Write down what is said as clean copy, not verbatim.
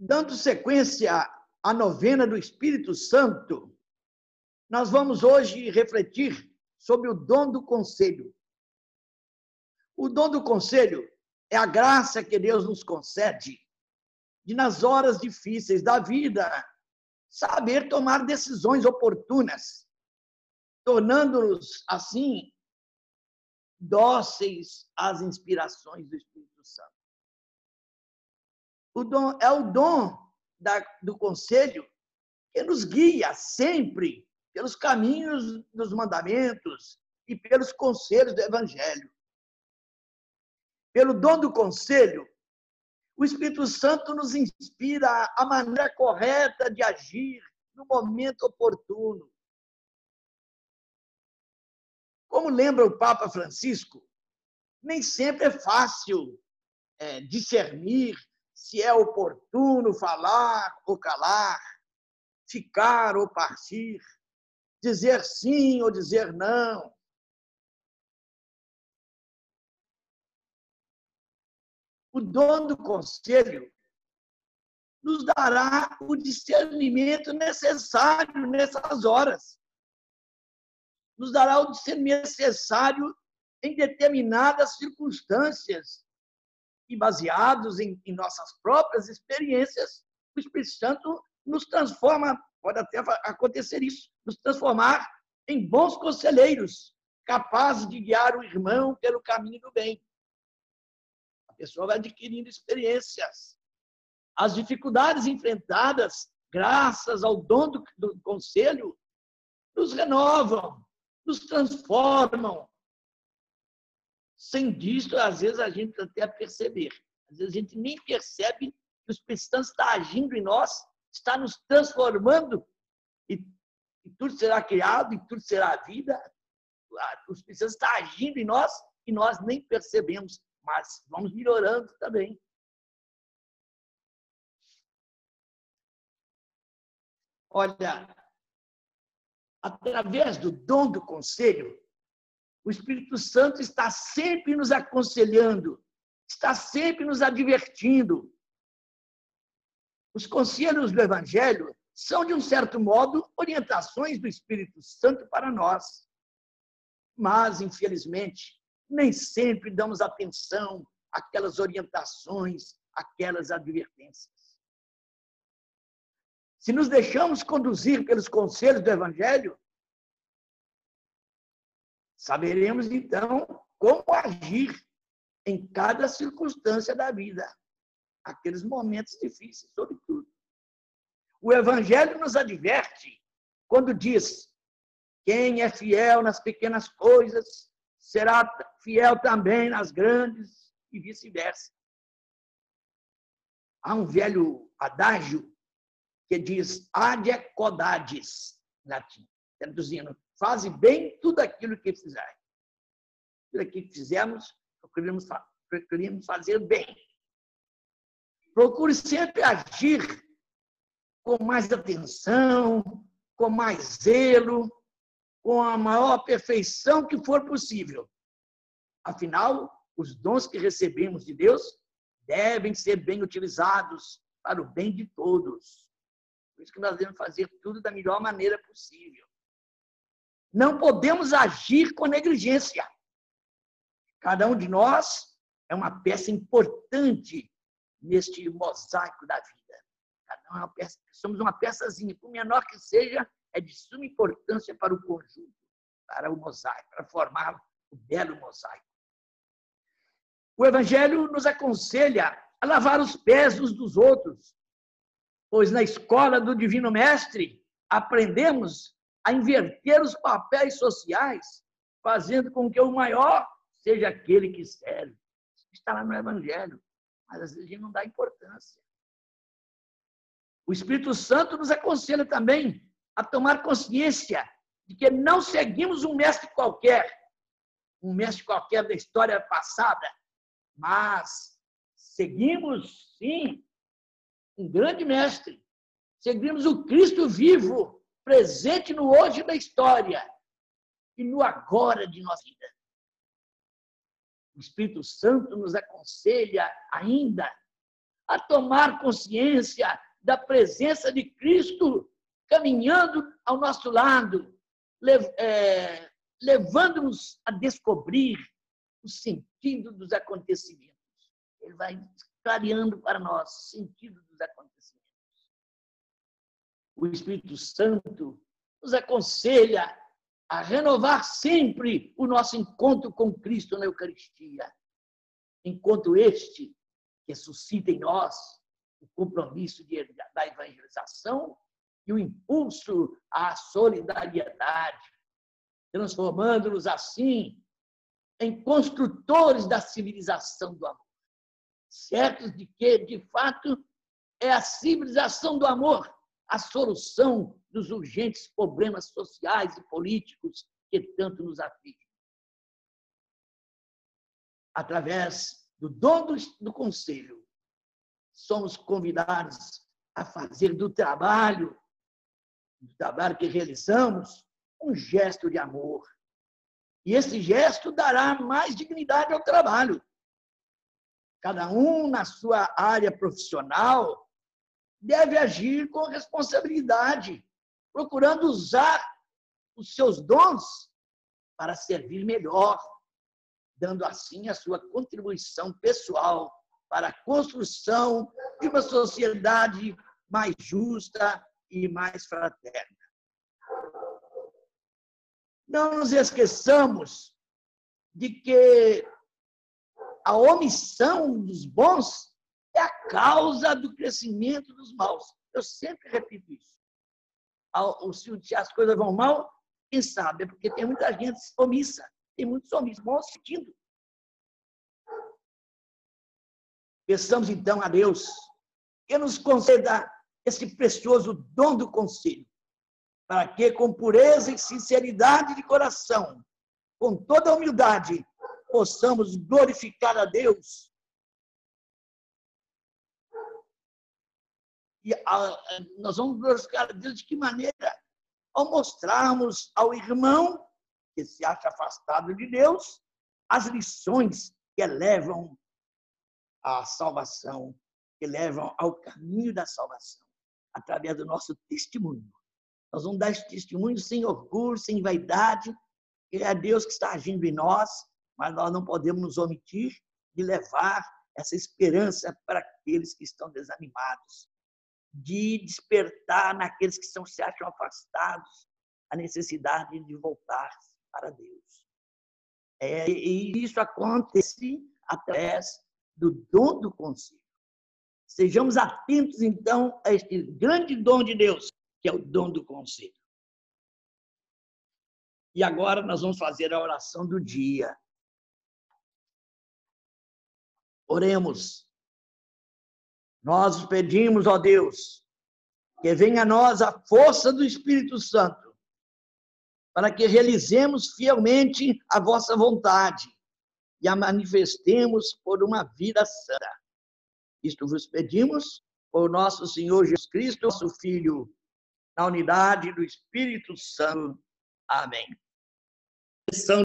Dando sequência à novena do Espírito Santo, nós vamos hoje refletir sobre o dom do conselho. O dom do conselho é a graça que Deus nos concede de, nas horas difíceis da vida, saber tomar decisões oportunas, tornando-nos, assim, dóceis às inspirações do Espírito Santo. O dom do conselho que nos guia sempre pelos caminhos dos mandamentos e pelos conselhos do Evangelho. Pelo dom do conselho, o Espírito Santo nos inspira a maneira correta de agir no momento oportuno. Como lembra o Papa Francisco, nem sempre é fácil discernir se é oportuno falar ou calar, ficar ou partir, dizer sim ou dizer não. O dom do conselho nos dará o discernimento necessário nessas horas. Nos dará o discernimento necessário em determinadas circunstâncias. E baseados em nossas próprias experiências, o Espírito Santo nos transforma, pode até acontecer isso, nos transformar em bons conselheiros, capazes de guiar o irmão pelo caminho do bem. A pessoa vai adquirindo experiências. As dificuldades enfrentadas, graças ao dom do conselho, nos renovam, nos transformam. Sem disso, às vezes a gente até perceber. Às vezes a gente nem percebe que o Espírito Santo está agindo em nós, está nos transformando e tudo será criado e tudo será vida. O Espírito Santo está agindo em nós e nós nem percebemos, mas vamos melhorando também. Olha, através do dom do conselho, o Espírito Santo está sempre nos aconselhando, está sempre nos advertindo. Os conselhos do Evangelho são, de um certo modo, orientações do Espírito Santo para nós. Mas, infelizmente, nem sempre damos atenção àquelas orientações, àquelas advertências. Se nos deixamos conduzir pelos conselhos do Evangelho, saberemos, então, como agir em cada circunstância da vida, aqueles momentos difíceis, sobretudo. O Evangelho nos adverte quando diz: quem é fiel nas pequenas coisas será fiel também nas grandes, e vice-versa. Há um velho adágio que diz "Ade quodades", em latim, traduzindo: faze bem tudo aquilo que fizer. Tudo aquilo que fizermos, procuremos fazer bem. Procure sempre agir com mais atenção, com mais zelo, com a maior perfeição que for possível. Afinal, os dons que recebemos de Deus devem ser bem utilizados para o bem de todos. Por isso que nós devemos fazer tudo da melhor maneira possível. Não podemos agir com negligência. Cada um de nós é uma peça importante neste mosaico da vida. Cada um é uma peça, somos uma peçazinha, por menor que seja, é de suma importância para o conjunto, para o mosaico, para formar o belo mosaico. O Evangelho nos aconselha a lavar os pés uns dos outros, pois na escola do Divino Mestre aprendemos a inverter os papéis sociais, fazendo com que o maior seja aquele que serve. Isso está lá no Evangelho, mas às vezes a gente não dá importância. O Espírito Santo nos aconselha também a tomar consciência de que não seguimos um mestre qualquer da história passada, mas seguimos, sim, um grande mestre. Seguimos o Cristo vivo, presente no hoje da história e no agora de nossa vida. O Espírito Santo nos aconselha ainda a tomar consciência da presença de Cristo caminhando ao nosso lado, levando-nos a descobrir o sentido dos acontecimentos. Ele vai clareando para nós o sentido dos acontecimentos. O Espírito Santo nos aconselha a renovar sempre o nosso encontro com Cristo na Eucaristia, enquanto este ressuscita em nós o compromisso da evangelização e o impulso à solidariedade, transformando-nos assim em construtores da civilização do amor, certos de que, de fato, é a civilização do amor a solução dos urgentes problemas sociais e políticos que tanto nos afligem. Através do dom do conselho, somos convidados a fazer do trabalho que realizamos, um gesto de amor. E esse gesto dará mais dignidade ao trabalho. Cada um, na sua área profissional, deve agir com responsabilidade, procurando usar os seus dons para servir melhor, dando assim a sua contribuição pessoal para a construção de uma sociedade mais justa e mais fraterna. Não nos esqueçamos de que a omissão dos bons é a causa do crescimento dos maus. Eu sempre repito isso. Se as coisas vão mal, quem sabe? É porque tem muita gente omissa, tem muitos omissos, mal sentindo. Peçamos, então, a Deus que nos conceda esse precioso dom do conselho, para que, com pureza e sinceridade de coração, com toda a humildade, possamos glorificar a Deus e nós vamos glorificar a Deus de que maneira? Ao mostrarmos ao irmão que se acha afastado de Deus as lições que levam à salvação, que levam ao caminho da salvação, através do nosso testemunho. Nós vamos dar esse testemunho sem orgulho, sem vaidade, que é Deus que está agindo em nós, mas nós não podemos nos omitir de levar essa esperança para aqueles que estão desanimados, de despertar naqueles que se acham afastados a necessidade de voltar para Deus. E isso acontece através do dom do conselho. Sejamos atentos, então, a este grande dom de Deus, que é o dom do conselho. E agora nós vamos fazer a oração do dia. Oremos. Nós pedimos, ó Deus, que venha a nós a força do Espírito Santo, para que realizemos fielmente a vossa vontade e a manifestemos por uma vida santa. Isto vos pedimos por nosso Senhor Jesus Cristo, nosso Filho, na unidade do Espírito Santo. Amém.